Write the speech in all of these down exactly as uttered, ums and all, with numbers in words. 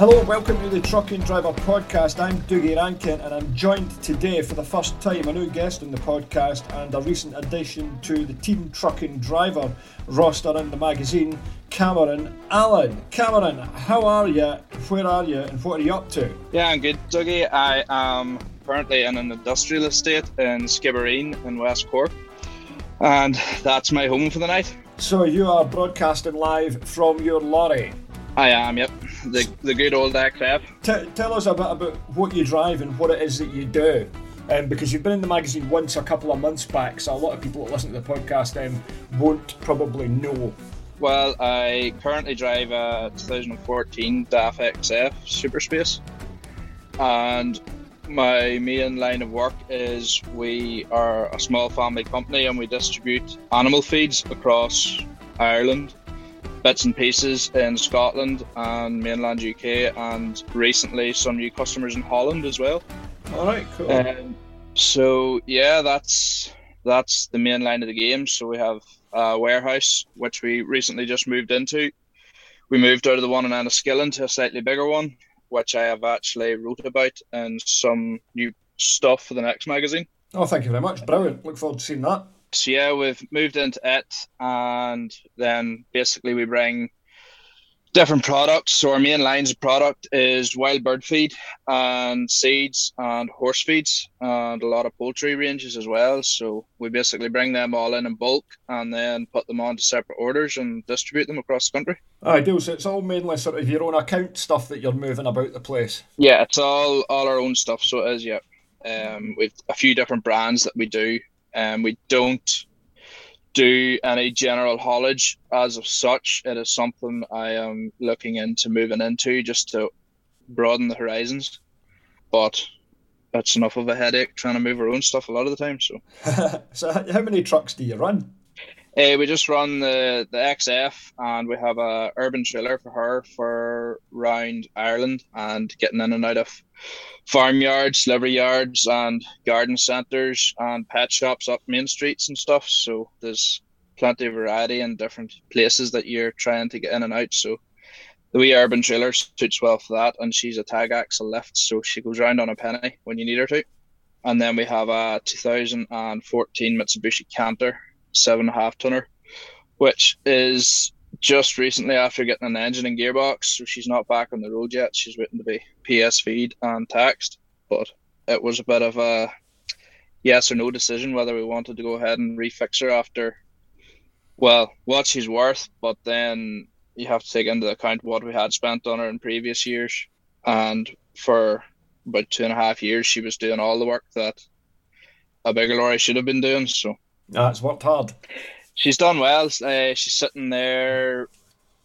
Hello, welcome to the Truck and Driver podcast. I'm Dougie Rankin and I'm joined today for the first time, a new guest on the podcast and a recent addition to the Team Truck and Driver roster in the magazine, Cameron Allen. Cameron, how are you, where are you and what are you up to? Yeah, I'm good, Dougie. I am currently in an industrial estate in Skibbereen in West Cork and that's my home for the night. So you are broadcasting live from your lorry? I am, yep. The the good old X F. T- tell us a bit about what you drive and what it is that you do, um, because you've been in the magazine once a couple of months back, so a lot of people that listen to the podcast um, won't probably know. Well, I currently drive a twenty fourteen D A F X F Super Space, and my main line of work is we are a small family company and we distribute animal feeds across Ireland, bits and pieces in Scotland and mainland U K, and recently some new customers in Holland as well. All right, cool. Um, so yeah, that's that's the main line of the game. So we have a warehouse which we recently just moved into. We moved out of the one in Enniskillen to a slightly bigger one, which I have actually wrote about and some new stuff for the next magazine. Oh, thank you very much. Brilliant. Look forward to seeing that. So yeah, we've moved into it, and then basically we bring different products. So our main lines of product is wild bird feed and seeds and horse feeds and a lot of poultry ranges as well. So we basically bring them all in in bulk and then put them onto separate orders and distribute them across the country. Ideal. So it's all mainly sort of your own account stuff that you're moving about the place? Yeah, it's all, all our own stuff. So it is, yeah. Um, we've a few different brands that we do. Um, we don't do any general haulage as of such. It is something I am looking into moving into just to broaden the horizons. But that's enough of a headache trying to move our own stuff a lot of the time. So, so how many trucks do you run? Uh, we just run the, the X F and we have a urban trailer for her for round Ireland and getting in and out of farmyards, livery yards and garden centres and pet shops up main streets and stuff. So there's plenty of variety in different places that you're trying to get in and out. So the wee urban trailer suits well for that, and she's a tag axle lift, so she goes round on a penny when you need her to. And then we have a two thousand fourteen Mitsubishi Canter seven and a half tonner, which is just recently after getting an engine and gearbox, so she's not back on the road yet. She's waiting to be P S V'd and taxed, but it was a bit of a yes or no decision whether we wanted to go ahead and refix her after, well, what she's worth, but then you have to take into account what we had spent on her in previous years, and for about two and a half years she was doing all the work that a bigger lorry should have been doing, so... That's worked hard. She's done well. Uh, she's sitting there.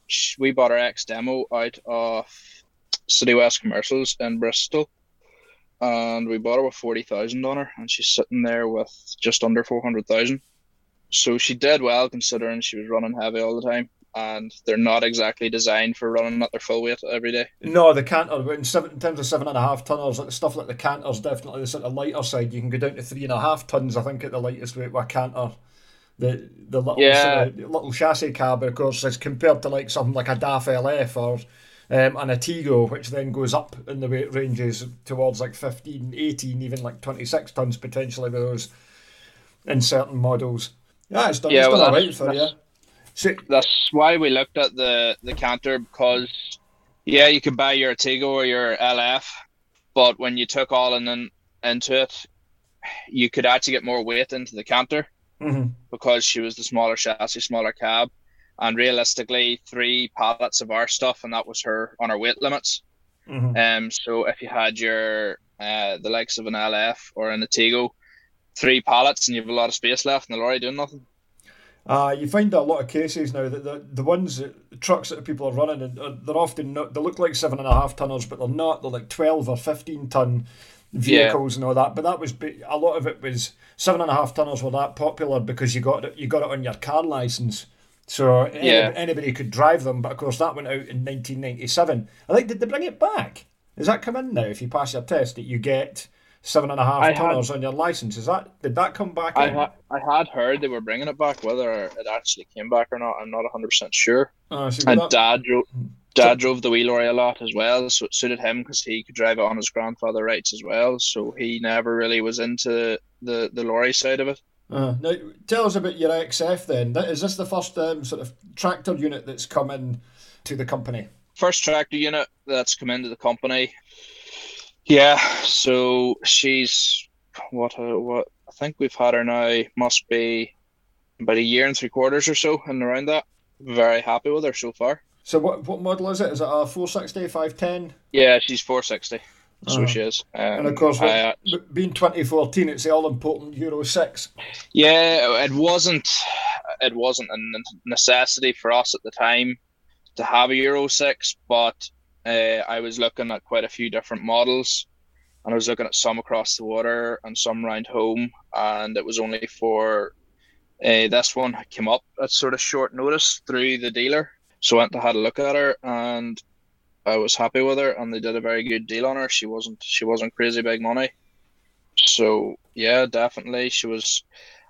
She, we bought her X demo out of City West Commercials in Bristol, and we bought her with forty thousand on her, and she's sitting there with just under four hundred thousand. So she did well considering she was running heavy all the time, and they're not exactly designed for running at their full weight every day. No, the Canter, in, seven, in terms of seven and a half tonners, like the stuff like the Canter's definitely the sort of lighter side. You can go down to three and a half tons, I think, at the lightest weight with a Canter. The the little yeah. sort of, little chassis cab, of course, is compared to like something like a D A F L F or um, an Atego, which then goes up in the weight ranges towards like fifteen, eighteen, even like twenty-six tons potentially with those in certain models. Yeah, it's done, yeah, it's done well, all right for you. So, that's why we looked at the, the Canter, because, yeah, you could buy your Atego or your L F, but when you took all in, in, into it, you could actually get more weight into the Canter, mm-hmm. because she was the smaller chassis, smaller cab, and realistically, three pallets of our stuff, and that was her on her weight limits. Mm-hmm. Um, so if you had your uh, the likes of an L F or an Atego, three pallets, and you have a lot of space left in the lorry doing nothing. Uh, you find a lot of cases now that the the ones that, the trucks that people are running, and they're often not, they look like seven and a half tonners, but they're not. They're like twelve or fifteen ton vehicles yeah. and all that. But that was a lot of it was seven and a half tonners were that popular because you got it, you got it on your car license, so any, yeah. anybody could drive them. But of course, that went out in nineteen ninety-seven. I think did they bring it back? Does that come in now? If you pass your test, that you get seven and a half I tonners had, on your license. Is that did that come back? I, ha- I had heard they were bringing it back. Whether it actually came back or not, I'm not one hundred percent sure. Uh, so and that... Dad drove Dad drove the wheel lorry a lot as well, so it suited him because he could drive it on his grandfather rights as well. So he never really was into the, the lorry side of it. Uh, now, tell us about your X F then. That, is this the first um, sort of tractor unit that's come in to the company? First tractor unit that's come into the company. Yeah, so she's, what, uh, what I think we've had her now, must be about a year and three quarters or so and around that. Very happy with her so far. So what what model is it? Is it a four sixty, five ten? Yeah, she's four sixty. Oh. So she is. Um, and of course, I, uh, being twenty fourteen, it's the all-important Euro six. Yeah, it wasn't it wasn't a necessity for us at the time to have a Euro six, but uh, I was looking at quite a few different models, and I was looking at some across the water and some round home, and it was only for uh, this one came up at sort of short notice through the dealer. So I went to had a look at her, and I was happy with her, and they did a very good deal on her. She wasn't she wasn't crazy big money. So, yeah, definitely. She was,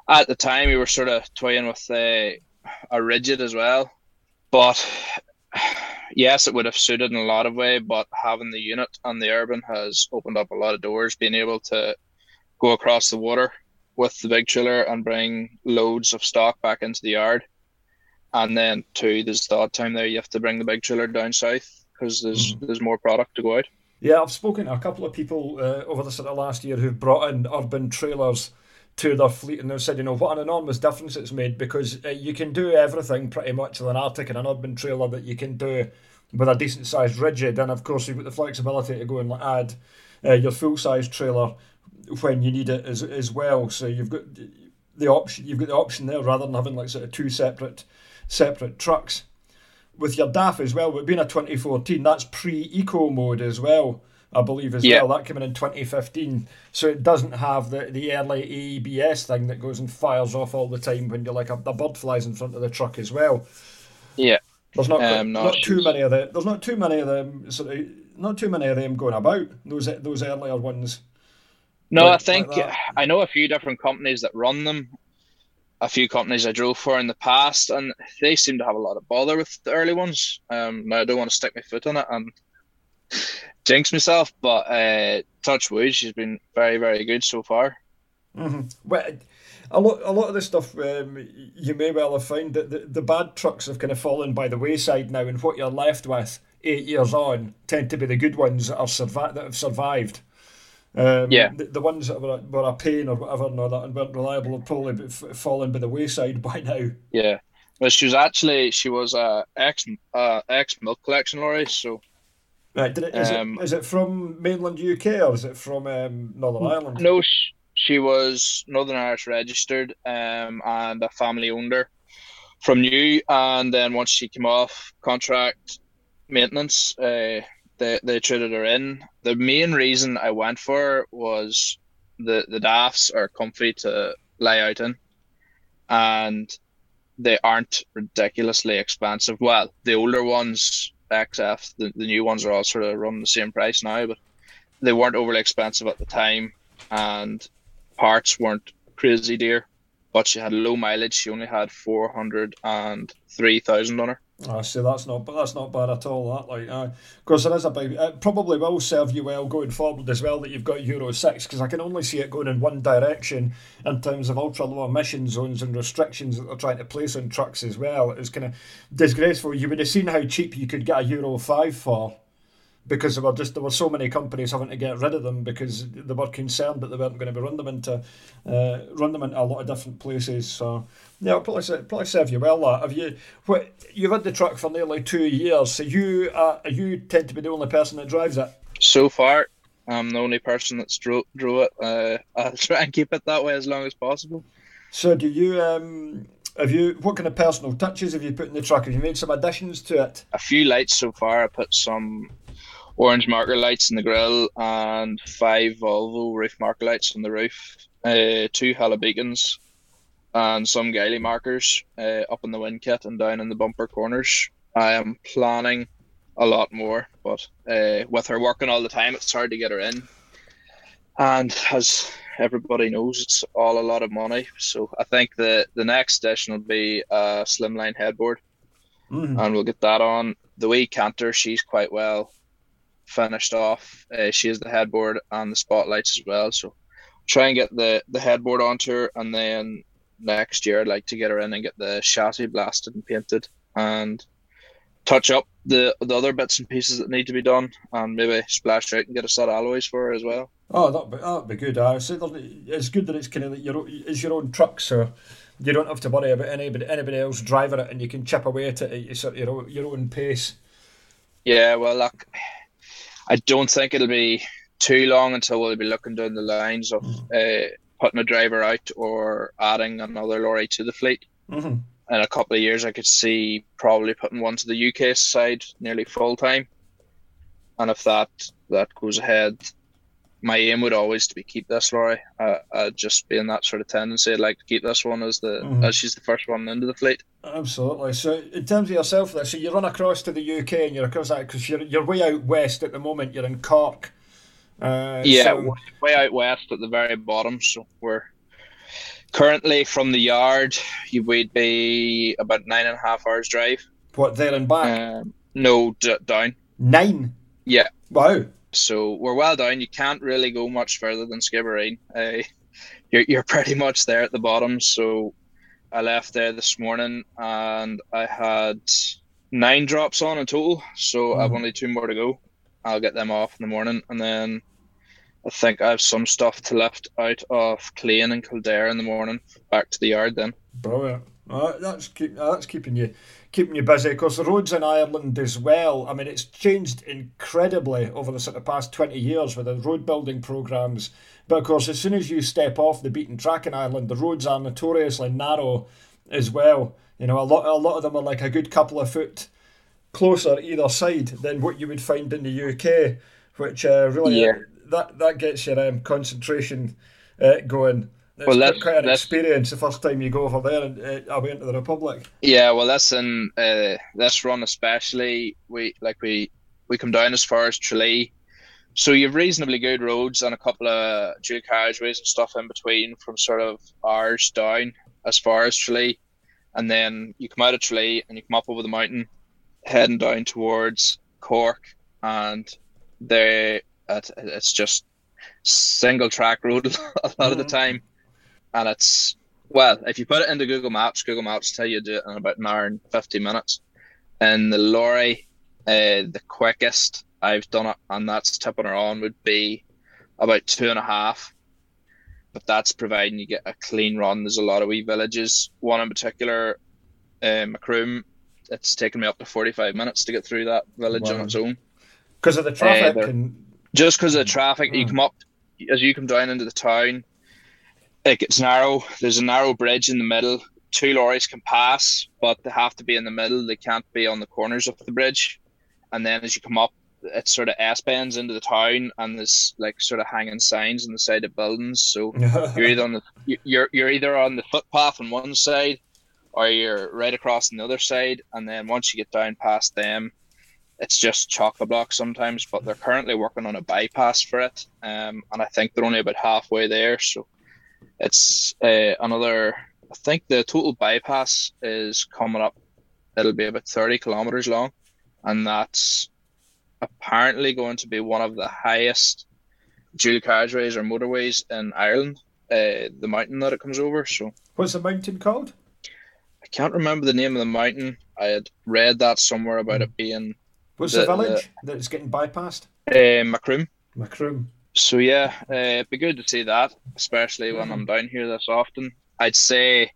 at the time, we were sort of toying with a, a rigid as well. But, yes, it would have suited in a lot of way, but having the unit and the urban has opened up a lot of doors, being able to go across the water with the big trailer and bring loads of stock back into the yard. And then, too, there's the odd time there you have to bring the big trailer down south because there's mm. there's more product to go out. Yeah, I've spoken to a couple of people uh, over the sort of last year who've brought in urban trailers to their fleet, and they've said, you know, what an enormous difference it's made, because uh, you can do everything pretty much with an Arctic and an urban trailer that you can do with a decent-sized rigid. And, of course, you've got the flexibility to go and add uh, your full-size trailer when you need it as, as well. So you've got the option you've got the option there rather than having, like, sort of two separate... separate trucks. With your D A F as well, with being a twenty fourteen, that's pre-eco mode as well, I believe, as yeah. well. That came in in twenty fifteen, so it doesn't have the, the early A E B S thing that goes and fires off all the time when you're like a, a bird flies in front of the truck as well. Yeah, there's not, um, not, not too many of the there's not too many of them sort of, not too many of them going about those those earlier ones. No, like, I think like I know a few different companies that run them. A few companies I drove for in the past, and they seem to have a lot of bother with the early ones. Um, now I don't want to stick my foot on it and jinx myself, but uh, touch wood, she's been very, very good so far. Mm-hmm. Well, a lot, a lot of this stuff um, you may well have found that the, the bad trucks have kind of fallen by the wayside now, and what you're left with eight years on tend to be the good ones that are survi- that have survived. Um, yeah, the, the ones that were a, were a pain or whatever and all that and weren't reliable have probably been f- fallen by the wayside by now. Yeah, well, she was actually she was a ex uh, ex milk collection lorry. So, right, did it, is, um, it, is it from mainland U K or is it from um, Northern Ireland? No, she, she was Northern Irish registered, um, and a family owned her from New. And then once she came off contract maintenance, uh, They they traded her in. The main reason I went for her was the, the D A Fs are comfy to lie out in, and they aren't ridiculously expensive. Well, the older ones, X F, the, the new ones are all sort of run the same price now, but they weren't overly expensive at the time, and parts weren't crazy dear. But she had low mileage. She only had four hundred and three thousand on her. I see, that's not that's not bad at all. That like, uh, of course, there is a big. It probably will serve you well going forward as well that you've got Euro six, because I can only see it going in one direction in terms of ultra low emission zones and restrictions that they're trying to place on trucks as well. It was kind of disgraceful. You would have seen how cheap you could get a Euro five for, because there were just there were so many companies having to get rid of them because they were concerned that they weren't going to be run them into uh, run them into a lot of different places. So yeah, it'll probably probably serve you well. That have you what you've had the truck for nearly two years, so you uh, you tend to be the only person that drives it. So far, I'm the only person that's drew drew it. Uh, I'll try and keep it that way as long as possible. So do you? Um, Have you? What kind of personal touches have you put in the truck? Have you made some additions to it? A few lights so far. I put some orange marker lights in the grille and five Volvo roof marker lights on the roof, uh, two Hella beacons, and some Geiley markers uh, up in the wind kit and down in the bumper corners. I am planning a lot more, but uh, with her working all the time, it's hard to get her in. And as everybody knows, it's all a lot of money. So I think the, the next edition will be a slimline headboard. Mm. And we'll get that on. the wee Canter, she's quite well finished off. Uh, she has the headboard and the spotlights as well. So try and get the, the headboard onto her, and then next year I'd like to get her in and get the chassis blasted and painted and touch up the, the other bits and pieces that need to be done, and maybe splash out and get a set of alloys for her as well. Oh, that'd be, that'd be good. I said it's good that it's kind of like your is your own truck, so you don't have to worry about anybody anybody else driving it, and you can chip away at it at your your own, your own pace. Yeah, well, look, I don't think it'll be too long until we'll be looking down the lines of mm. uh, putting a driver out or adding another lorry to the fleet. Mm-hmm. In a couple of years, I could see probably putting one to the U K side nearly full time, and if that that goes ahead, my aim would always to be keep this lorry. Uh, uh, just being that sort of tendency, I'd like to keep this one as the mm-hmm. as she's the first one into the fleet. Absolutely. So in terms of yourself, there, so you run across to the U K and you're across that because you're you're way out west at the moment. You're in Cork. Uh, yeah, so... way, way out west at the very bottom. So we're. Currently, from the yard, you would be about nine and a half hours drive. What, there and back? Um, no, d- down. Nine? Yeah. Wow. So we're well down. You can't really go much further than Skibbereen. Uh, you're, you're pretty much there at the bottom. So I left there this morning and I had nine drops on in total. So mm. I've only two more to go. I'll get them off in the morning, and then I think I have some stuff to lift out of Clane and Kildare in the morning, back to the yard then. Brilliant. Right, that's keep, that's keeping you keeping you busy. Of course, the roads in Ireland as well. I mean, it's changed incredibly over the sort of past twenty years with the road building programmes. But of course, as soon as you step off the beaten track in Ireland, the roads are notoriously narrow as well. You know, a lot a lot of them are like a good couple of foot closer either side than what you would find in the U K, which uh, really. Yeah. That that gets your um, concentration uh, going. It's well, that's, quite an that's, experience the first time you go over there and uh, away into the Republic. Yeah, well, that's in uh, this run especially. We like we we come down as far as Tralee, so you have reasonably good roads and a couple of dual carriageways and stuff in between from sort of ours down as far as Tralee, and then you come out of Tralee and you come up over the mountain, heading down towards Cork, and the it's just single track road a lot of the time, and it's well if you put it into Google Maps Google Maps tell you to do it in about an hour and fifty minutes. And the lorry, uh, the quickest I've done it, and that's tipping her on, would be about two and a half, but that's providing you get a clean run. There's a lot of wee villages, one in particular, uh, Macroom. It's taken me up to forty-five minutes to get through that village. Wow. On its own because of the traffic. uh, and Just because of the traffic, you come up, as you come down into the town, it gets narrow. There's a narrow bridge in the middle. Two lorries can pass, but they have to be in the middle. They can't be on the corners of the bridge. And then as you come up, it sort of S-bends into the town, and there's like sort of hanging signs on the side of buildings. So you're either on the you're you're either on the footpath on one side, or you're right across on the other side. And then once you get down past them, it's just chock-a-block sometimes, but they're currently working on a bypass for it, um, and I think they're only about halfway there. So it's uh, another, I think the total bypass is coming up. It'll be about thirty kilometres long, and that's apparently going to be one of the highest dual carriageways or motorways in Ireland, uh, the mountain that it comes over. So what's the mountain called? I can't remember the name of the mountain. I had read that somewhere about it being... What's the, the village the, that's getting bypassed? Uh, Macroom. Macroom. So yeah, uh, it'd be good to see that, especially when mm. I'm down here this often. I'd say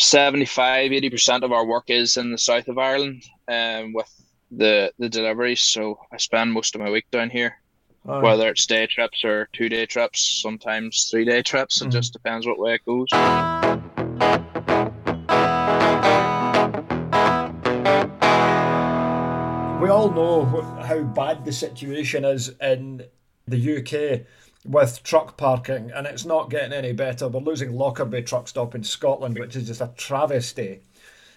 seventy-five, eighty percent of our work is in the south of Ireland, um, with the, the deliveries. So I spend most of my week down here, oh. whether it's day trips or two-day trips, sometimes three-day trips. Mm. It just depends what way it goes. We all know how bad the situation is in the U K with truck parking, and it's not getting any better. We're losing Lockerbie truck stop in Scotland, which is just a travesty.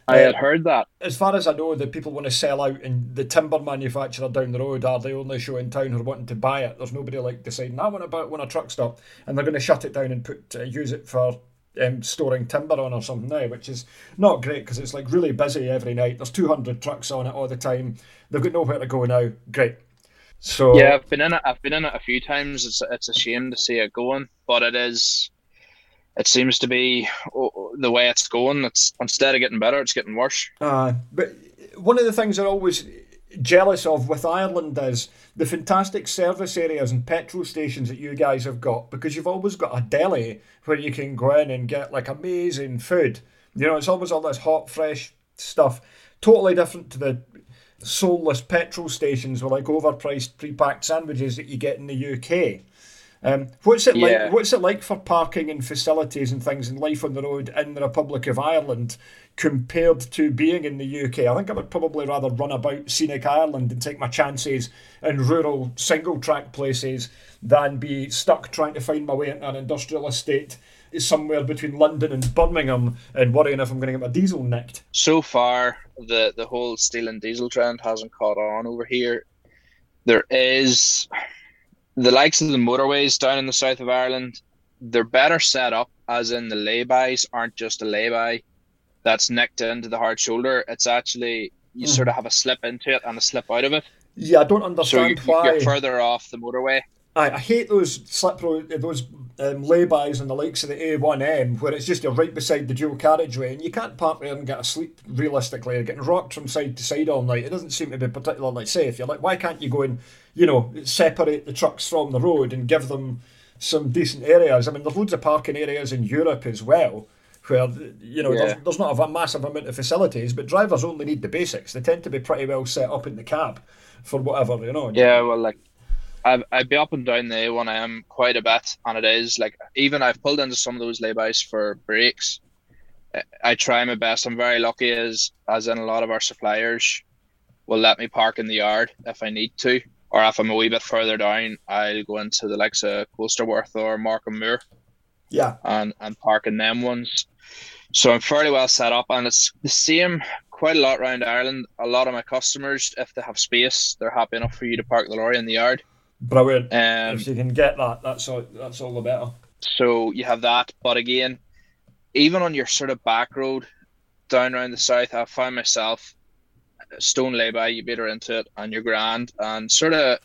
I had uh, heard that. As far as I know, the people want to sell out, and the timber manufacturer down the road are the only show in town who are wanting to buy it. There's nobody like deciding, I want to buy, want a truck stop, and they're going to shut it down and put uh, use it for um, storing timber on or something now, which is not great because it's like really busy every night. There's two hundred trucks on it all the time. They've got nowhere to go now. Great. So yeah, I've been in it. I've been in it a few times. It's it's a shame to see it going, but it is. It seems to be oh, the way it's going. It's instead of getting better, it's getting worse. Uh, but one of the things I always jealous of with Ireland is the fantastic service areas and petrol stations that you guys have got, because you've always got a deli where you can go in and get like amazing food. You know, it's always all this hot, fresh stuff, totally different to the soulless petrol stations with like overpriced pre-packed sandwiches that you get in the U K. Um, what's it yeah. like? What's it like for parking and facilities and things and life on the road in the Republic of Ireland compared to being in the U K? I think I would probably rather run about scenic Ireland and take my chances in rural single track places than be stuck trying to find my way into an industrial estate somewhere between London and Birmingham and worrying if I'm going to get my diesel nicked. So far, the the whole steel and diesel trend hasn't caught on over here. There is. The likes of the motorways down in the south of Ireland, they're better set up, as in the laybys aren't just a layby that's nicked into the hard shoulder. It's actually, you mm. sort of have a slip into it and a slip out of it. Yeah, I don't understand so you, why. So you're further off the motorway. I, I hate those slip road, those um, laybys and the likes of the A one M, where it's just you're right beside the dual carriageway and you can't park there and get a sleep realistically. You're getting rocked from side to side all night. It doesn't seem to be particularly safe. You're like, why can't you go and, you know, separate the trucks from the road and give them some decent areas? I mean, there's loads of parking areas in Europe as well where, you know, yeah. there's, there's not a massive amount of facilities, but drivers only need the basics. They tend to be pretty well set up in the cab for whatever, you know. Yeah, well, like, I've, I'd be up and down the A one M quite a bit, and it is, like, even I've pulled into some of those laybys for breaks. I try my best. I'm very lucky as, as in a lot of our suppliers will let me park in the yard if I need to. Or if I'm a wee bit further down, I'll go into the likes of Colsterworth or Markham Moor. Yeah. And, and park in them ones. So I'm fairly well set up. And it's the same quite a lot around Ireland. A lot of my customers, if they have space, they're happy enough for you to park the lorry in the yard. Brilliant. Um, if you can get that, that's all, that's all the better. So you have that. But again, even on your sort of back road down around the south, I found myself... stone lay-by, you beat her into it and you're grand, and sort of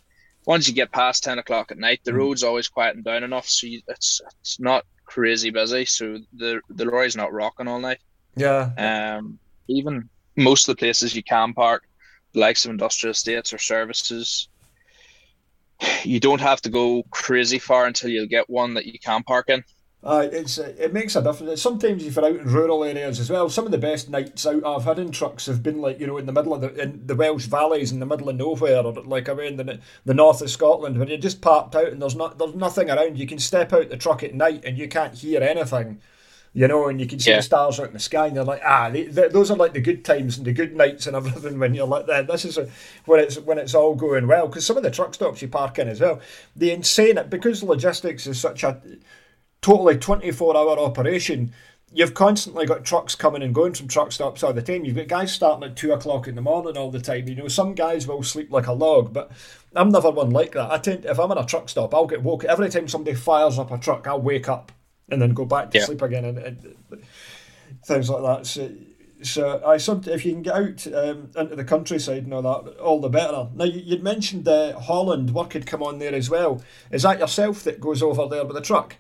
once you get past ten o'clock at night, the road's always quieting down enough, so you, it's it's not crazy busy, so the the lorry's not rocking all night. Yeah. Um. Even most of the places you can park, the likes of industrial estates or services, you don't have to go crazy far until you get one that you can park in. Uh, it's uh, it makes a difference. Sometimes if you're out in rural areas as well, some of the best nights out I've had in trucks have been like, you know, in the middle of the in the Welsh valleys, in the middle of nowhere, or like away in the the north of Scotland, where you're just parked out and there's not there's nothing around. You can step out the truck at night and you can't hear anything, you know, and you can see yeah. the stars out in the sky, and you're like, ah, they, they, those are like the good times and the good nights and everything when you're like that. This is a, when it's when it's all going well, because some of the truck stops you park in as well, the insane it because logistics is such a totally twenty-four hour operation. You've constantly got trucks coming and going from truck stops all the time. You've got guys starting at two o'clock in the morning all the time. You know, some guys will sleep like a log, but I'm never one like that. I tend, if I'm in a truck stop, I'll get woke. Every time somebody fires up a truck, I'll wake up and then go back to yeah. sleep again and, and, and things like that. So, so I if you can get out um, into the countryside and all that, all the better. Now, you, you'd mentioned uh, Holland, work had come on there as well. Is that yourself that goes over there with a truck?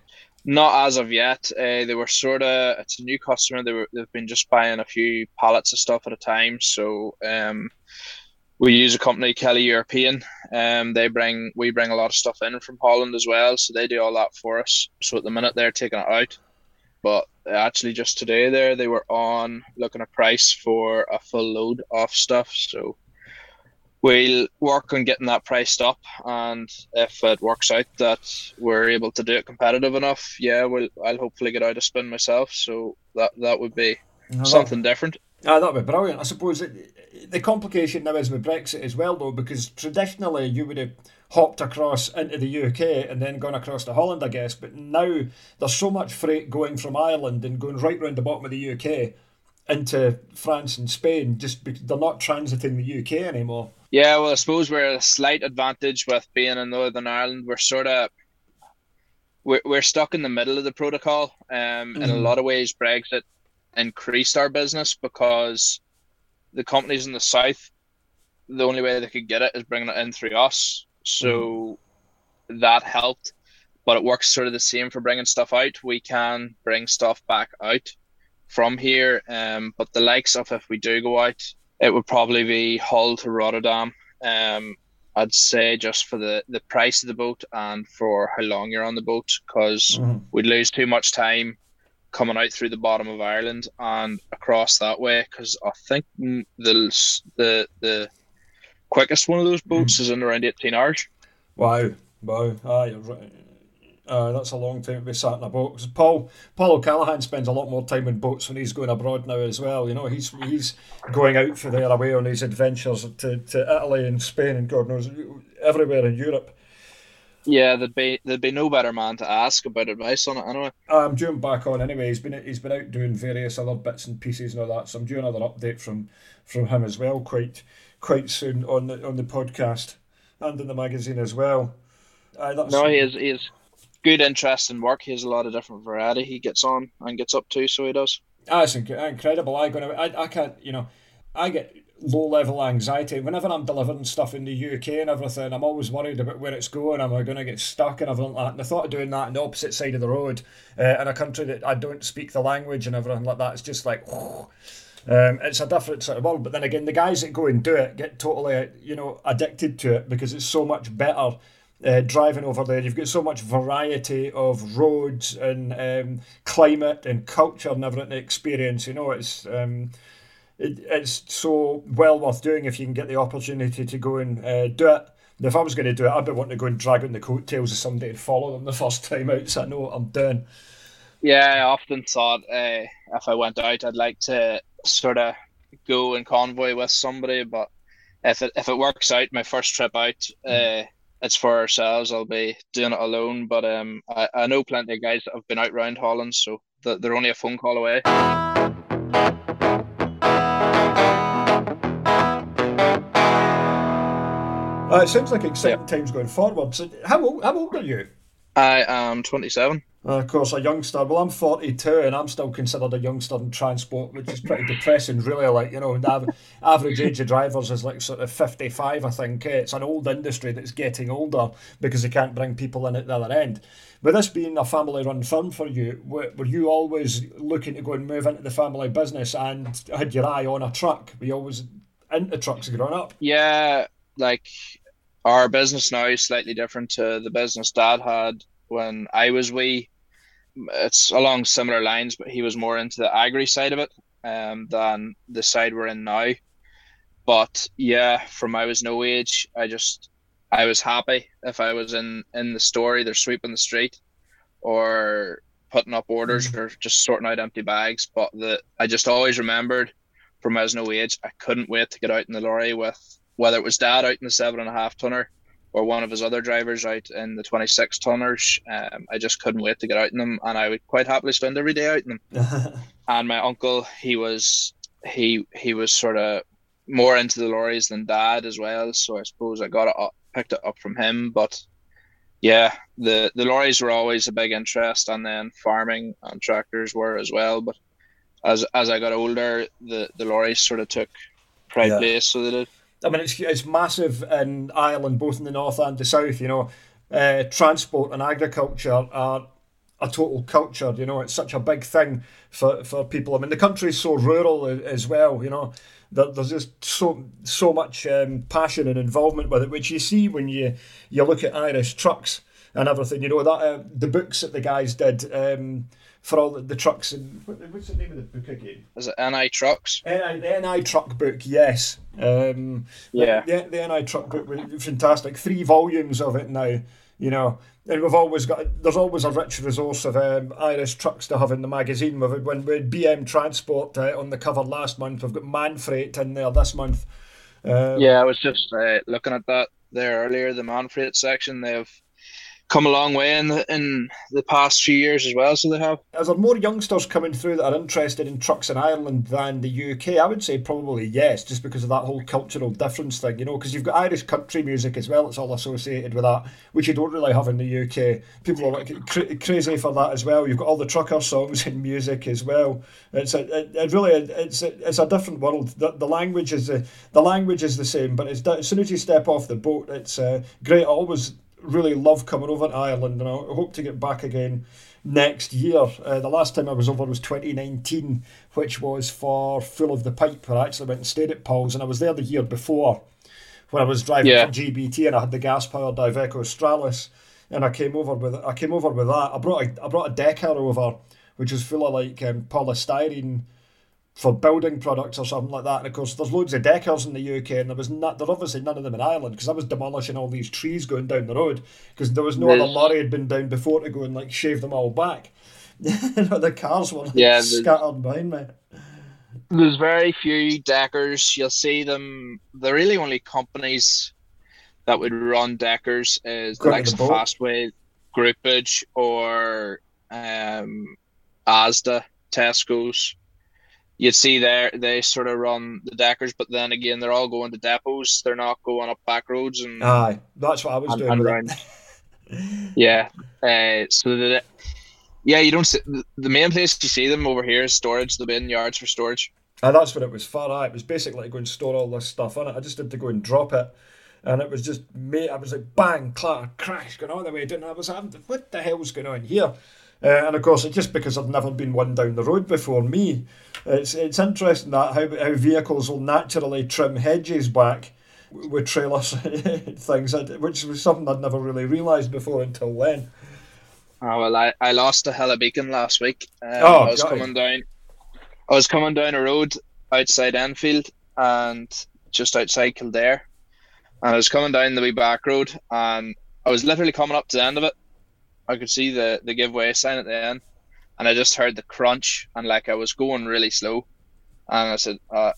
Not as of yet. Uh, they were sort of, it's a new customer. They were, they've been just buying a few pallets of stuff at a time. So um, we use a company, Kelly European. Um, they bring, we bring a lot of stuff in from Holland as well. So they do all that for us. So at the minute they're taking it out. But actually just today there, they were on looking at price for a full load of stuff. So we'll work on getting that priced up, and if it works out that we're able to do it competitive enough, yeah, we'll, I'll hopefully get out a spin myself. So that that would be no, something that, different. Ah, that would be brilliant. I suppose it, the complication now is with Brexit as well, though, because traditionally you would have hopped across into the U K and then gone across to Holland, I guess. But now there's so much freight going from Ireland and going right round the bottom of the U K into France and Spain, just because they're not transiting the U K anymore. Yeah, well, I suppose we're at a slight advantage with being in Northern Ireland. We're sort of, we're, we're stuck in the middle of the protocol. Um, mm-hmm. In a lot of ways, Brexit increased our business because the companies in the south, the only way they could get it is bringing it in through us. So mm-hmm. that helped. But it works sort of the same for bringing stuff out. We can bring stuff back out from here. Um, but the likes of if we do go out, it would probably be Hull to Rotterdam. Um, I'd say just for the, the price of the boat and for how long you're on the boat, because mm. we'd lose too much time coming out through the bottom of Ireland and across that way, because I think the, the the quickest one of those boats mm. is in around eighteen hours. Wow, wow. Ah, you're right. Uh, that's a long time to be sat in a boat. Paul Paul O'Callaghan spends a lot more time in boats when he's going abroad now as well. You know, he's he's going out for there away on his adventures to, to Italy and Spain and God knows everywhere in Europe. Yeah, there'd be there'd be no better man to ask about advice on it anyway. I'm due him back on anyway. He's been he's been out doing various other bits and pieces and all that. So I'm due another update from from him as well quite quite soon on the on the podcast and in the magazine as well. Uh, that's no, he is he is. Good interest in work. He has a lot of different variety he gets on and gets up to, so he does. That's incredible. I, I, I can't, you know, I get low-level anxiety. Whenever I'm delivering stuff in the U K and everything, I'm always worried about where it's going. Am I going to get stuck and everything like that? And the thought of doing that on the opposite side of the road uh, in a country that I don't speak the language and everything like that, it's just like, oh. Um, it's a different sort of world. But then again, the guys that go and do it get totally, you know, addicted to it because it's so much better. Uh, driving over there, you've got so much variety of roads and um, climate and culture and everything to experience. You know, it's um, it, it's so well worth doing if you can get the opportunity to go and uh, do it. And if I was going to do it, I'd be wanting to go and drag on the coattails of somebody and follow them the first time out, so I know what I'm doing. Yeah, I often thought uh, if I went out, I'd like to sort of go and convoy with somebody, but if it if it works out, my first trip out. Mm. Uh, It's for ourselves. I'll be doing it alone, but um, I, I know plenty of guys that have been out round Holland, so th- they're only a phone call away. Uh, it seems like exciting yep. times going forward. So how old, how old are you? I am twenty-seven. Uh, of course, a youngster. Well, I'm forty-two, and I'm still considered a youngster in transport, which is pretty depressing, really. Like, you know, the av- average age of drivers is like sort of fifty-five, I think. It's an old industry that's getting older because they can't bring people in at the other end. With this being a family-run firm for you, were, were you always looking to go and move into the family business and had your eye on a truck? Were you always into trucks growing up? Yeah, like, our business now is slightly different to the business Dad had when I was wee. It's along similar lines, but he was more into the agri side of it um, than the side we're in now. But yeah, from I was no age, I just, I was happy if I was in, in the store, either sweeping the street or putting up orders mm-hmm. or just sorting out empty bags. But the I just always remembered from I was no age, I couldn't wait to get out in the lorry with, whether it was Dad out in the seven and a half tonner or one of his other drivers out in the twenty-six tonners. Um, I just couldn't wait to get out in them, and I would quite happily spend every day out in them. And my uncle, he was he he was sort of more into the lorries than Dad as well, so I suppose I got it up, picked it up from him. But yeah, the, the lorries were always a big interest, and then farming and tractors were as well. But as as I got older, the, the lorries sort of took pride yeah. place, so they did. I mean, it's it's massive in Ireland, both in the north and the south, you know. Uh, transport and agriculture are a total culture, you know. It's such a big thing for, for people. I mean, the country's so rural as well, you know. There, there's just so so much um, passion and involvement with it, which you see when you, you look at Irish trucks and everything, you know. That uh, the books that the guys did... Um, for all the, the trucks and what's the name of the book again? Is it N I Trucks? N I, the N I Truck book, yes. Um, yeah. The, the N I Truck book was fantastic. Three volumes of it now, you know. And we've always got, there's always a rich resource of um, Irish trucks to have in the magazine. We've had, when we had B M Transport uh, on the cover last month, we've got Man Freight in there this month. Um, yeah, I was just uh, looking at that there earlier, the Man Freight section. They've come a long way in the, in the past few years as well, so they have. Is there more youngsters coming through that are interested in trucks in Ireland than the U K? I would say probably yes, just because of that whole cultural difference thing, you know, because you've got Irish country music as well, it's all associated with that, which you don't really have in the U K. People are like cr- crazy for that as well. You've got all the trucker songs and music as well. It's a, it, it really, it's a, it's a different world. The, the language is the, the language is the same, but it's, as soon as you step off the boat, it's uh, great. I always really love coming over to Ireland, and I hope to get back again next year. Uh, the last time I was over was twenty nineteen, which was for Full of the Pipe, where I actually went and stayed at Paul's, and I was there the year before when I was driving yeah. for G B T, and I had the gas-powered Iveco Stralis, and I came over with I came over with that. I brought a, I brought a decker over, which was full of like um, polystyrene for building products or something like that. And of course, there's loads of deckers in the U K, and there was not, there obviously none of them in Ireland, because I was demolishing all these trees going down the road, because there was no really? other lorry had been down before to go and like shave them all back. The cars were like, yeah, scattered behind me. There's very few deckers. You'll see them. The really only companies that would run deckers is the likes of Fastway Groupage or um, Asda, Tesco's. You'd see there they sort of run the deckers, but then again they're all going to depots. They're not going up back roads. And aye, that's what I was and, doing. And around. yeah, uh, so the, yeah, you don't see, the main place you see them over here is storage, the bin yards for storage. And that's what it was for. Aye. It was basically to go and store all this stuff in it. I just had to go and drop it, and it was just mate. I was like bang, clatter, crash, going all the way down. I was having to, what the hell's going on here? Uh, and of course, it's just because I've never been one down the road before me. It's it's interesting that how how vehicles will naturally trim hedges back with trailers and things, which was something I'd never really realised before until then. Oh well, I, I lost a Hellabeacon last week. Um, oh, I was coming you. down. I was coming down a road outside Enfield and just outside Kildare, and I was coming down the wee back road, and I was literally coming up to the end of it. I could see the, the giveaway sign at the end, and I just heard the crunch, and like I was going really slow, and I said, uh,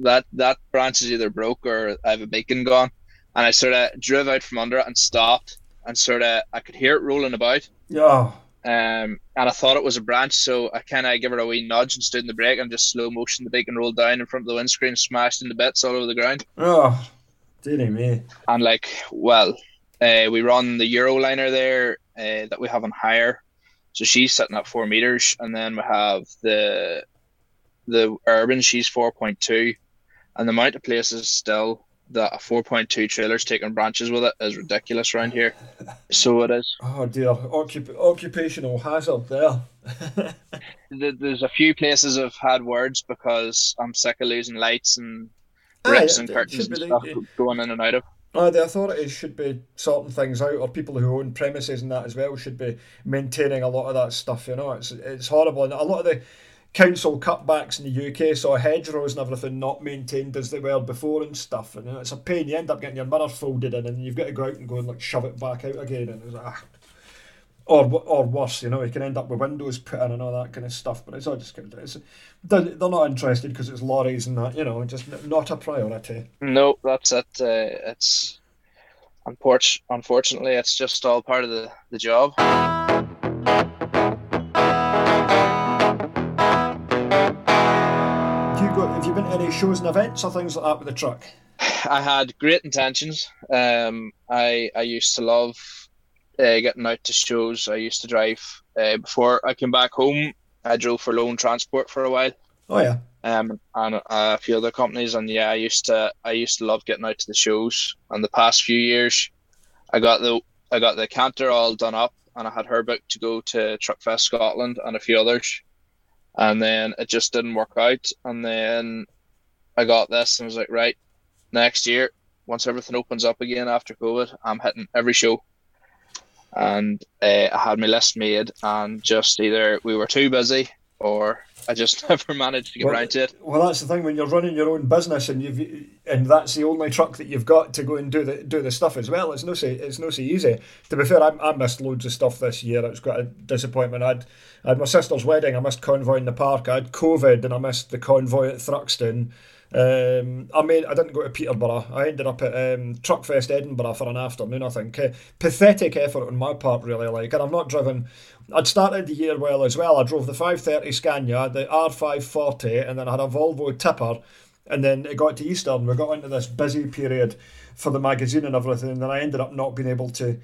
that that branch is either broke or I have a beacon gone, and I sort of drove out from under it and stopped, and sort of I could hear it rolling about. Yeah. Um, and I thought it was a branch, so I kind of gave it a wee nudge and stood in the brake, and just slow motion the beacon rolled down in front of the windscreen, smashed into bits all over the ground. Oh, dearie me. And like, well, uh, we run the Euroliner there. Uh, that we have on hire, so she's sitting at four meters, and then we have the the urban, she's four point two, and the amount of places still that a four point two trailer's taking branches with it is ridiculous around here. So it is. Oh dear, Occup- occupational hazard there. There's a few places I've had words because I'm sick of losing lights and bricks ah, yeah, and curtains and stuff like, going in and out of. Uh, the authorities should be sorting things out, or people who own premises and that as well should be maintaining a lot of that stuff, you know. It's it's horrible. And a lot of the council cutbacks in the U K saw hedgerows and everything not maintained as they were before and stuff. And you know, it's a pain. You end up getting your mirror folded in, and you've got to go out and go and like shove it back out again. And it's like, ah. Or or worse, you know, you can end up with windows put in and all that kind of stuff. But it's all just kind of, it's, they're not interested because it's lorries and that, you know, just not a priority. No, that's it. Uh, it's unfortunately, it's just all part of the, the job. Have you, got, have you been to any shows and events or things like that with the truck? I had great intentions. Um, I I used to love. Uh, getting out to shows. I used to drive uh, before I came back home. I drove for Lone Transport for a while. Oh yeah. Um, and uh, a few other companies, and yeah, I used to I used to love getting out to the shows. And the past few years, I got the I got the Canter all done up, and I had her booked to go to Truckfest Scotland and a few others. And then it just didn't work out. And then I got this, and I was like, right, next year, once everything opens up again after COVID, I'm hitting every show. And uh, I had my list made, and just either we were too busy or I just never managed to get well, around to it. Well, that's the thing when you're running your own business, and you've and that's the only truck that you've got to go and do the do the stuff as well. It's no so it's no so easy. To be fair, I, I missed loads of stuff this year. It was quite a disappointment. I'd I had my sister's wedding. I missed Convoy in the Park. I had COVID, and I missed the Convoy at Thruxton. Um, I mean, I didn't go to Peterborough. I ended up at um, Truckfest Edinburgh for an afternoon, I think. Uh, pathetic effort on my part, really. Like, and I've not driven. I'd started the year well as well. I drove the five thirty Scania, the R five forty, and then I had a Volvo Tipper. And then it got to Easter, and we got into this busy period for the magazine and everything. And then I ended up not being able to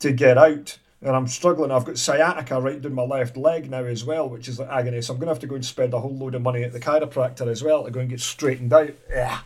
to get out. And I'm struggling. I've got sciatica right down my left leg now as well, which is like agony. So I'm going to have to go and spend a whole load of money at the chiropractor as well to go and get straightened out. Yeah.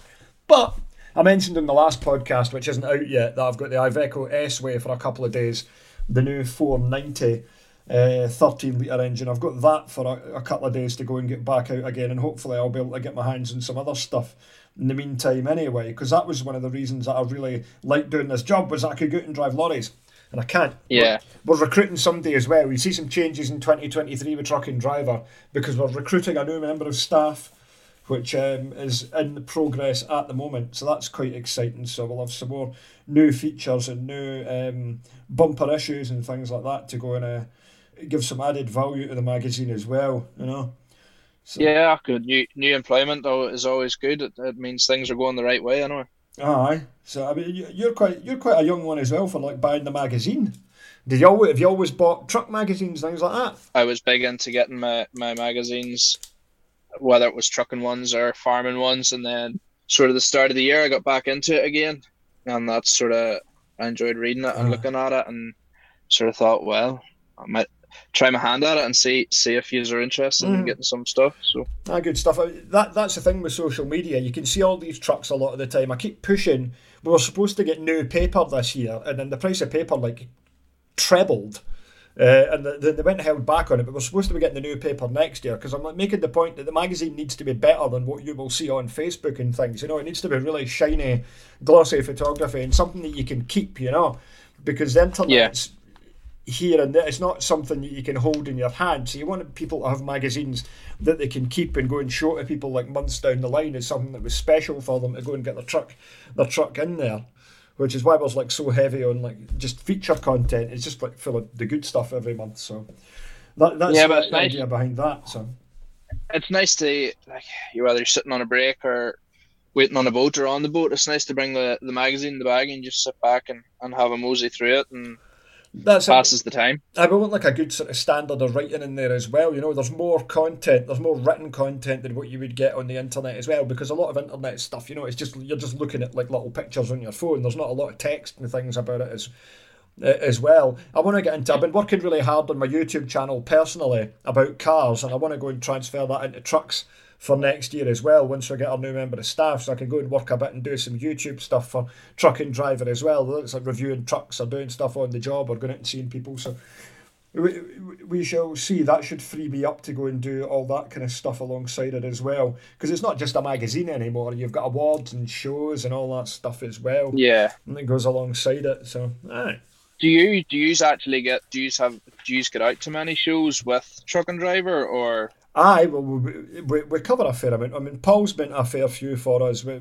But I mentioned in the last podcast, which isn't out yet, that I've got the Iveco S-Way for a couple of days, the new four ninety uh, thirteen litre engine. I've got that for a, a couple of days to go and get back out again, and hopefully I'll be able to get my hands on some other stuff in the meantime anyway, because that was one of the reasons that I really liked doing this job, was that I could go out and drive lorries. And I can't. Yeah. We're, we're recruiting somebody as well. We see some changes in twenty twenty-three with Truck and Driver, because we're recruiting a new member of staff, which um, is in progress at the moment. So that's quite exciting. So we'll have some more new features and new um, bumper issues and things like that to go and uh, give some added value to the magazine as well, you know. So. Yeah, good. New, new employment, though, is always good. It, it means things are going the right way, anyway. Aye, so I mean, you're quite you're quite a young one as well for like buying the magazine. Did you always have you always bought truck magazines, things like that? I was big into getting my, my magazines, whether it was trucking ones or farming ones, and then sort of the start of the year I got back into it again, and that's sort of I enjoyed reading it and uh. looking at it, and sort of thought, well, I might try my hand at it and see see if yous are interested mm. in getting some stuff. So ah, good stuff. That that's the thing with social media. You can see all these trucks a lot of the time. I keep pushing. We were supposed to get new paper this year, and then the price of paper like trebled, uh, and the, the, they went held back on it. But we're supposed to be getting the new paper next year, because I'm like, making the point that the magazine needs to be better than what you will see on Facebook and things. You know, it needs to be really shiny, glossy photography and something that you can keep. You know, because the internet's. Yeah. Here and there, it's not something that you can hold in your hand. So you want people to have magazines that they can keep and go and show to people like months down the line as something that was special for them to go and get their truck, their truck in there, which is why we're like so heavy on like just feature content. It's just like full of the good stuff every month. So that that's yeah, the nice. idea behind that. So it's nice to like you whether you're sitting on a break or waiting on a boat or on the boat. It's nice to bring the the magazine in the bag and just sit back and and have a mosey through it and. That's passes a, the time. I want like a good sort of standard of writing in there as well. You know, there's more content, there's more written content than what you would get on the internet as well, because a lot of internet stuff, you know, it's just you're just looking at like little pictures on your phone. There's not a lot of text and things about it as as well. I want to get into. I've been working really hard on my YouTube channel personally about cars, and I want to go and transfer that into trucks for next year as well, once we get our new member of staff, so I can go and work a bit and do some YouTube stuff for Truck and Driver as well. It's like reviewing trucks or doing stuff on the job or going out and seeing people. So we, we shall see. That should free me up to go and do all that kind of stuff alongside it as well, because it's not just a magazine anymore. You've got awards and shows and all that stuff as well. Yeah, and it goes alongside it. So aye. Do you do you actually get do you have do you get out to many shows with Truck and Driver or? Aye, well, we, we, we cover a fair amount. I mean, Paul's been to a fair few for us. We,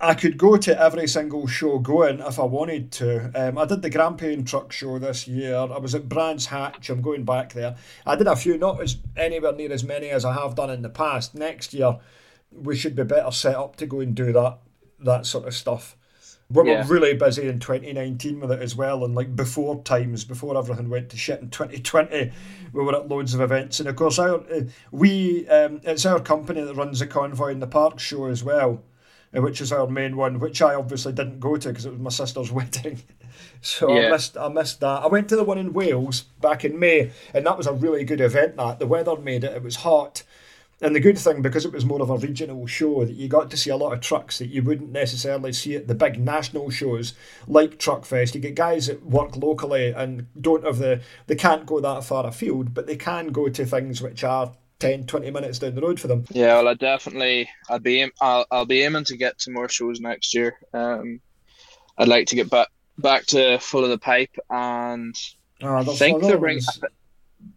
I could go to every single show going if I wanted to. Um, I did the Grampian Truck Show this year. I was at Brands Hatch. I'm going back there. I did a few, not as anywhere near as many as I have done in the past. Next year, we should be better set up to go and do that that sort of stuff. We were yeah. really busy in twenty nineteen with it as well, and like before times, before everything went to shit in twenty twenty, we were at loads of events. And of course, our uh, we um, it's our company that runs the Convoy in the Park show as well, uh, which is our main one, which I obviously didn't go to because it was my sister's wedding. So yeah. I missed I missed that. I went to the one in Wales back in May, and that was a really good event. That the weather made it, it was hot. And the good thing, because it was more of a regional show, that you got to see a lot of trucks that you wouldn't necessarily see at the big national shows like Truckfest. You get guys that work locally and don't have the, they can't go that far afield, but they can go to things which are ten, twenty minutes down the road for them. Yeah, well, I definitely, I'll be, aim, I'll, I'll be aiming to get to more shows next year. Um, I'd like to get back back to Full of the Pipe, and ah, I think they're bringing.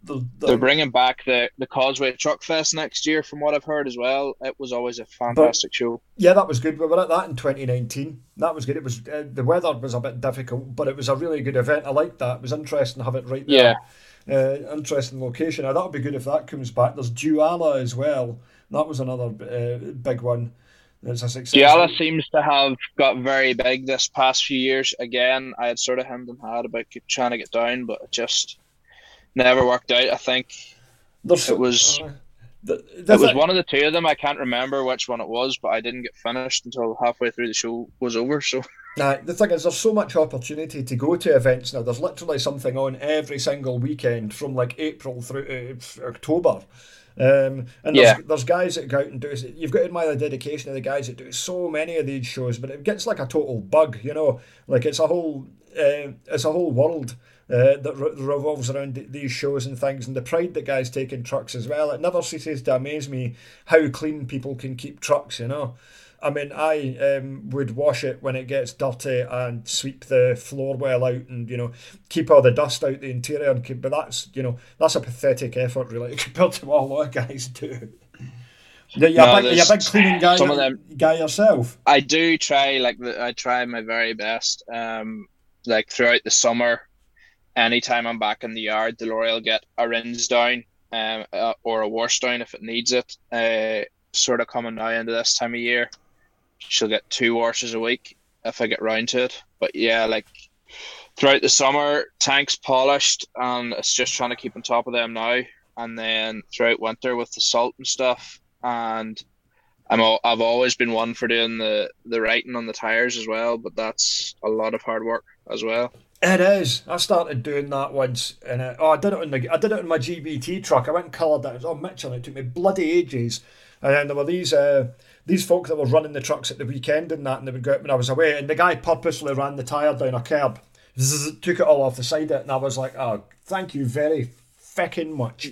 The, the, They're bringing back the, the Causeway Truck Fest next year, from what I've heard as well. It was always a fantastic but, show. Yeah, that was good. We were at that in twenty nineteen. That was good. It was uh, the weather was a bit difficult, but it was a really good event. I liked that. It was interesting to have it right there. Yeah. Uh, interesting location. Now, that'll be good if that comes back. There's Dualla as well. That was another uh, big one. That's a success. Dualla seems to have got very big this past few years. Again, I had sort of hemmed and hawed about trying to get down, but it just never worked out. I think There's, it was uh, th- it was like, one of the two of them. I can't remember which one it was, but I didn't get finished until halfway through the show was over. So. Nah, the thing is, there's so much opportunity to go to events now. There's literally something on every single weekend from like April through to October. Um, and yeah. there's, there's guys that go out and do it. You've got to admire the dedication of the guys that do so many of these shows, but it gets like a total bug, you know. Like it's a whole, uh, it's a whole world uh, that re- revolves around these shows and things, and the pride that guys take in trucks as well. It never ceases to amaze me how clean people can keep trucks, you know. I mean, I um, would wash it when it gets dirty and sweep the floor well out, and you know, keep all the dust out the interior. And keep, but that's you know, that's a pathetic effort really compared to what a lot of guys do. You're, no, a, big, you're a big cleaning guy, some of them, guy yourself. I do try, like I try my very best. Um, like throughout the summer, anytime I'm back in the yard, the lorry will get a rinse down, um, uh, or a wash down if it needs it. Uh, sort of coming now into this time of year. She'll get two washes a week if I get round to it. But yeah, like throughout the summer, tanks polished, and it's just trying to keep on top of them now. And then throughout winter with the salt and stuff. And I'm all, I've always been one for doing the, the writing on the tyres as well, but that's a lot of hard work as well. It is. I started doing that once, and I, oh, I did it on the I did it on my G B T truck. I went and coloured that. It was on Michelin. It took me bloody ages. And then there were these. Uh, These folk that were running the trucks at the weekend and that, and they would go out when I was away, and the guy purposely ran the tyre down a curb, zzz, took it all off the side of it, and I was like, oh, thank you very feckin' much.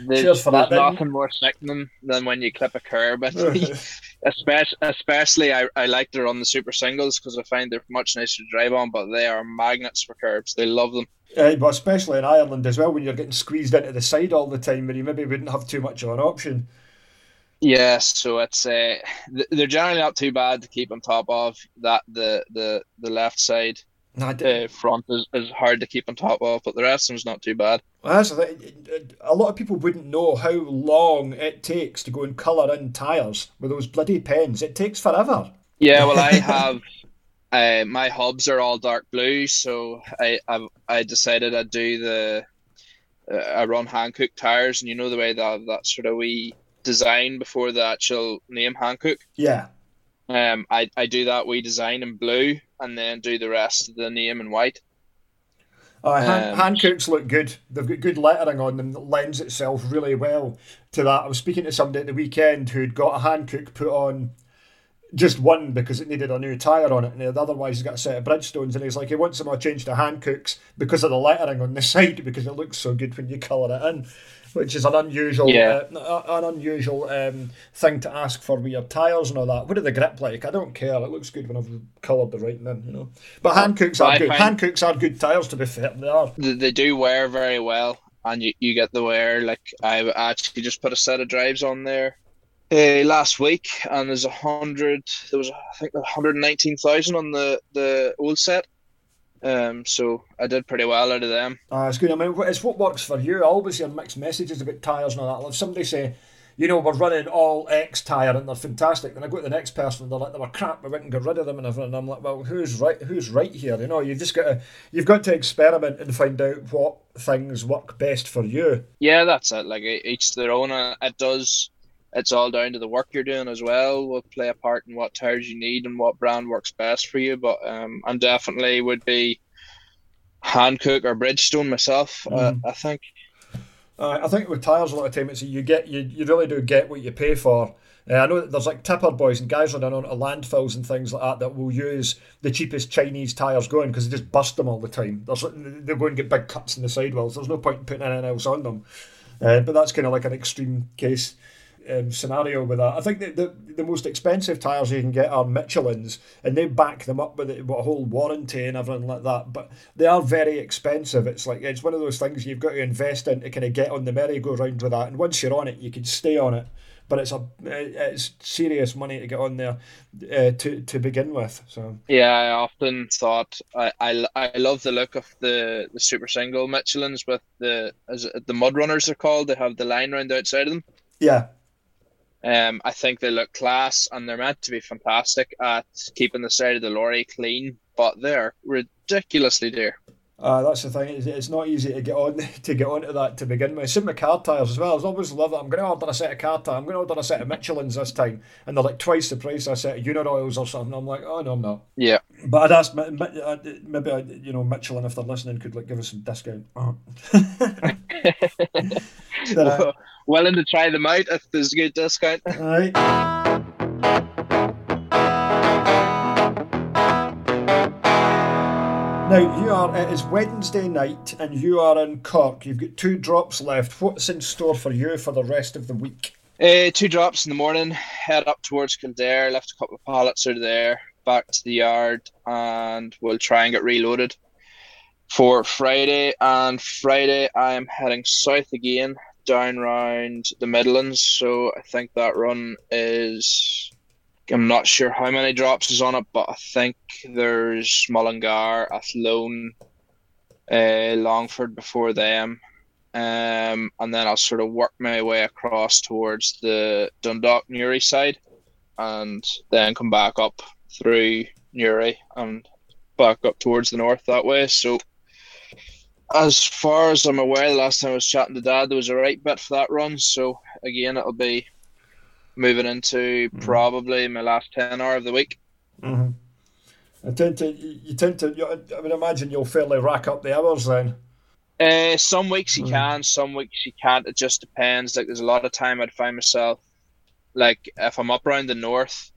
There's, Cheers for there's that. There's nothing more sickening than when you clip a curb. especially, especially I, I like to run the super singles because I find they're much nicer to drive on, but they are magnets for curbs. They love them. Yeah, but especially in Ireland as well, when you're getting squeezed into the side all the time, where you maybe wouldn't have too much of an option. Yeah, so it's uh, they're generally not too bad to keep on top of. That the the, the left side no, uh, front is, is hard to keep on top of, but the rest of them's not too bad. Well, that's the thing. A lot of people wouldn't know how long it takes to go and colour in tyres with those bloody pens. It takes forever. Yeah, well, I have uh, my hubs are all dark blue, so I I've, I decided I'd do the uh, I run Hankook tyres, and you know the way they have that sort of wee design before the actual name Hankook. Yeah. Um, I, I do that wee design in blue and then do the rest of the name in white. Uh, Han- um, Hankooks look good. They've got good lettering on them that lends itself really well to that. I was speaking to somebody at the weekend who'd got a Hankook put on, just one because it needed a new tyre on it, and otherwise he's got a set of Bridgestones, and he's like, he wants them all changed to Hankooks because of the lettering on the side, because it looks so good when you colour it in. Which is an unusual, yeah. uh, an unusual um, thing to ask for with your tyres and all that. What are the grip like? I don't care. It looks good when I've coloured the writing in, you know. But Hankooks are I good. Hankooks are good tyres. To be fair, they are. They do wear very well, and you, you get the wear. Like I actually just put a set of drives on there uh, last week, and there's a hundred. There was I think one hundred nineteen thousand on the, the old set. Um, so I did pretty well out of them. Ah, it's good. I mean, it's what works for you. I always hear mixed messages about tyres and all that. If somebody say, you know, we're running all X tyre and they're fantastic, then I go to the next person and they're like, they were crap, we went and got rid of them and everything. And I'm like, well, who's right? Who's right here? You know, you've just got to, you've got to experiment and find out what things work best for you. Yeah, that's it. Like each their own. It does. It's all down to the work you're doing as well. Will play a part in what tires you need and what brand works best for you. But um, I definitely would be Hankook or Bridgestone myself. Mm. Uh, I think. Uh, I think with tires a lot of time it's you get you, you really do get what you pay for. Uh, I know that there's like tipper boys and guys running on to landfills and things like that that will use the cheapest Chinese tyres going because they just bust them all the time. There's, they go and get big cuts in the sidewells. There's no point in putting anything else on them. Uh, but that's kind of like an extreme case. Um, scenario with that. I think that the, the most expensive tyres you can get are Michelins, and they back them up with, it, with a whole warranty and everything like that, but they are very expensive. It's like it's one of those things you've got to invest in to kind of get on the merry-go-round with that, and once you're on it you can stay on it, but it's a it's serious money to get on there uh, to to begin with. So yeah, I often thought I, I, I love the look of the, the super single Michelins with the as the mud runners they're called. They have the line round the outside of them. Yeah. Um, I think they look class, and they're meant to be fantastic at keeping the side of the lorry clean, but they're ridiculously dear. Uh, that's the thing, it's not easy to get on to get onto that to begin with. Same with car tyres as well. I always love it. I'm going to order a set of car tyres, I'm going to order a set of Michelins this time, and they're like twice the price of a set of Uniroyals or something. I'm like, oh no, I'm not. Yeah. But I'd ask, maybe, you know, Michelin, if they're listening, could like give us some discount. Oh. So, willing to try them out if there's a good discount. All right. Now, you are, it is Wednesday night and you are in Cork. You've got two drops left. What's in store for you for the rest of the week? Uh, two drops in the morning, head up towards Kildare, left a couple of pallets out of there, back to the yard, and we'll try and get reloaded for Friday. And Friday, I am heading south again, down round the Midlands. So I think that run is... I'm not sure how many drops is on it, but I think there's Mullingar, Athlone, uh, Longford before them. Um, and then I'll sort of work my way across towards the Dundalk Newry side and then come back up through Newry and back up towards the north that way. So as far as I'm aware, the last time I was chatting to Dad, there was a right bit for that run. So again, it'll be moving into probably my last ten hour of the week. Mm-hmm. I tend to, you tend to, you, I would imagine you'll fairly rack up the hours then. Uh, some weeks you mm. can, some weeks you can't. It just depends. Like there's a lot of time I'd find myself, like if I'm up around the north,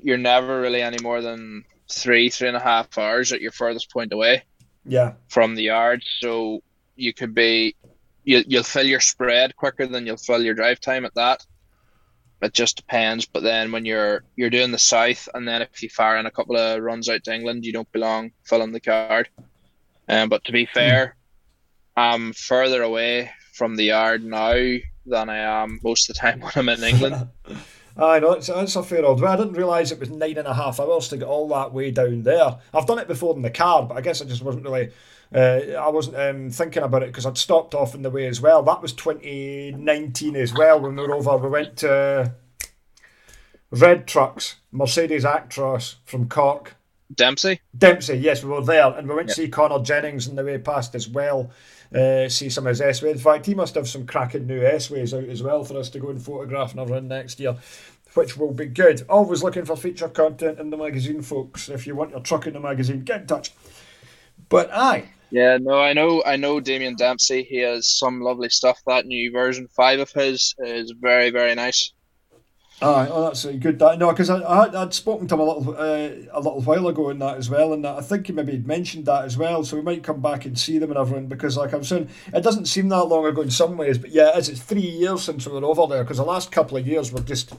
you're never really any more than three, three and a half hours at your furthest point away. Yeah. From the yard, so you could be, you you'll fill your spread quicker than you'll fill your drive time at that. It just depends. But then when you're you're doing the south, and then if you fire in a couple of runs out to England, you don't belong filling the card. Um, but to be fair, I'm further away from the yard now than I am most of the time when I'm in England. I know, it's, it's a fair old way. I didn't realise it was nine and a half hours to get all that way down there. I've done it before in the car, but I guess I just wasn't really... Uh, I wasn't um, thinking about it because I'd stopped off in the way as well. That was twenty nineteen as well when we were over. We went to Red Trucks, Mercedes Actros from Cork. Dempsey? Dempsey, yes, we were there. And we went yep. to see Conor Jennings on the way past as well, uh, see some of his S-ways. In fact, he must have some cracking new S-ways out as well for us to go and photograph and run next year, which will be good. Always looking for feature content in the magazine, folks. If you want your truck in the magazine, get in touch. But aye. Yeah, no, I know I know Damien Dempsey. He has some lovely stuff. That new version five of his is very, very nice. Aye, oh, that's a good. No, because I, I had, I'd spoken to him a little uh, a little while ago in that as well, and I think he maybe mentioned that as well, so we might come back and see them and everything, because like I'm saying, it doesn't seem that long ago in some ways, but yeah, it is. It's three years since we were over there, because the last couple of years were just...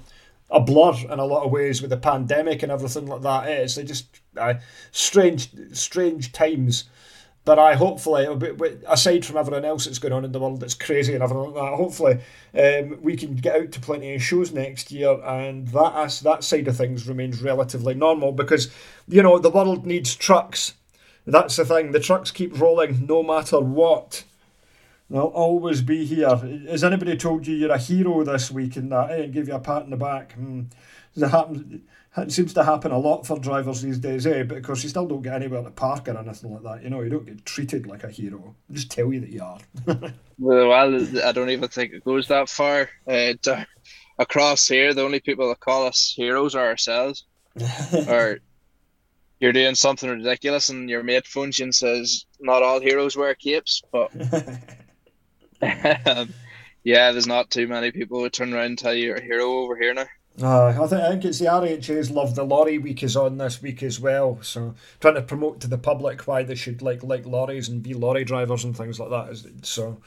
a blur in a lot of ways with the pandemic and everything like that. It's they just uh, strange, strange times. But I hopefully, aside from everyone else that's going on in the world that's crazy and everything like that, hopefully um, we can get out to plenty of shows next year, and that that side of things remains relatively normal because you know the world needs trucks. That's the thing. The trucks keep rolling no matter what. They'll always be here. Has anybody told you you're a hero this week and that, eh, and give you a pat on the back? Hmm. It, happens, it seems to happen a lot for drivers these days, eh? But of course, you still don't get anywhere to park or anything like that. You know, you don't get treated like a hero. They just tell you that you are. Well, I don't even think it goes that far. Uh, down, across here, the only people that call us heroes are ourselves. Or you're doing something ridiculous and your mate phones you and says, not all heroes wear capes, but... um, yeah, there's not too many people who turn around and tell you you're a hero over here now. Uh, I, think, I think it's the R H A's Love the Lorry Week is on this week as well, so trying to promote to the public why they should like like lorries and be lorry drivers and things like that. Is, so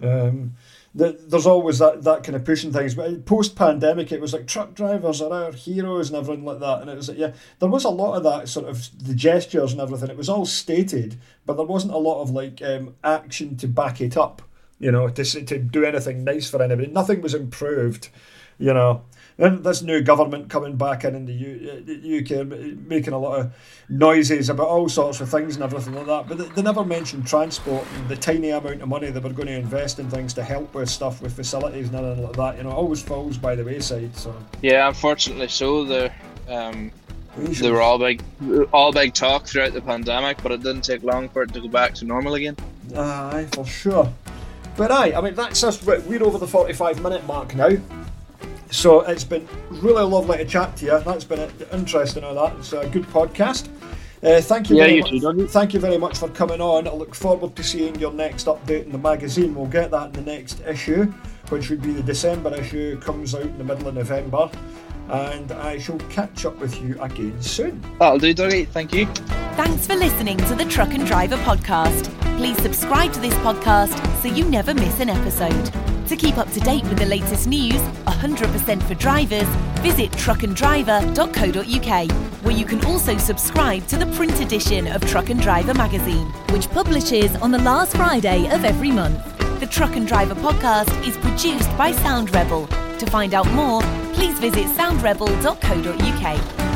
um, the, there's always that, that kind of pushing things. But post-pandemic, it was like truck drivers are our heroes and everything like that. And it was like, yeah, there was a lot of that sort of the gestures and everything. It was all stated, but there wasn't a lot of like um, action to back it up. you know, to to do anything nice for anybody. Nothing was improved, you know. And this new government coming back in in the, U- the U K, making a lot of noises about all sorts of things and everything like that. But they, they never mentioned transport and the tiny amount of money they were going to invest in things to help with stuff, with facilities and everything like that. You know, it always falls by the wayside. So yeah, unfortunately so. There, um, they were all big, all big talk throughout the pandemic, but it didn't take long for it to go back to normal again. Aye, for sure. But aye, I mean, that's us. We're over the forty-five minute mark now. So it's been really lovely to chat to you. That's been interesting. All that. It's a good podcast. Uh, thank you. Yeah, very you much. Too, don't you? Thank you very much for coming on. I look forward to seeing your next update in the magazine. We'll get that in the next issue, which would be the December issue. Comes out in the middle of November, and I shall catch up with you again soon. That'll do, Dougie. Thank you. Thanks for listening to the Truck and Driver podcast. Please subscribe to this podcast so you never miss an episode. To keep up to date with the latest news, one hundred percent for drivers, visit truck and driver dot co dot U K, where you can also subscribe to the print edition of Truck and Driver magazine, which publishes on the last Friday of every month. The Truck and Driver podcast is produced by Sound Rebel. To find out more, please visit sound rebel dot co dot U K.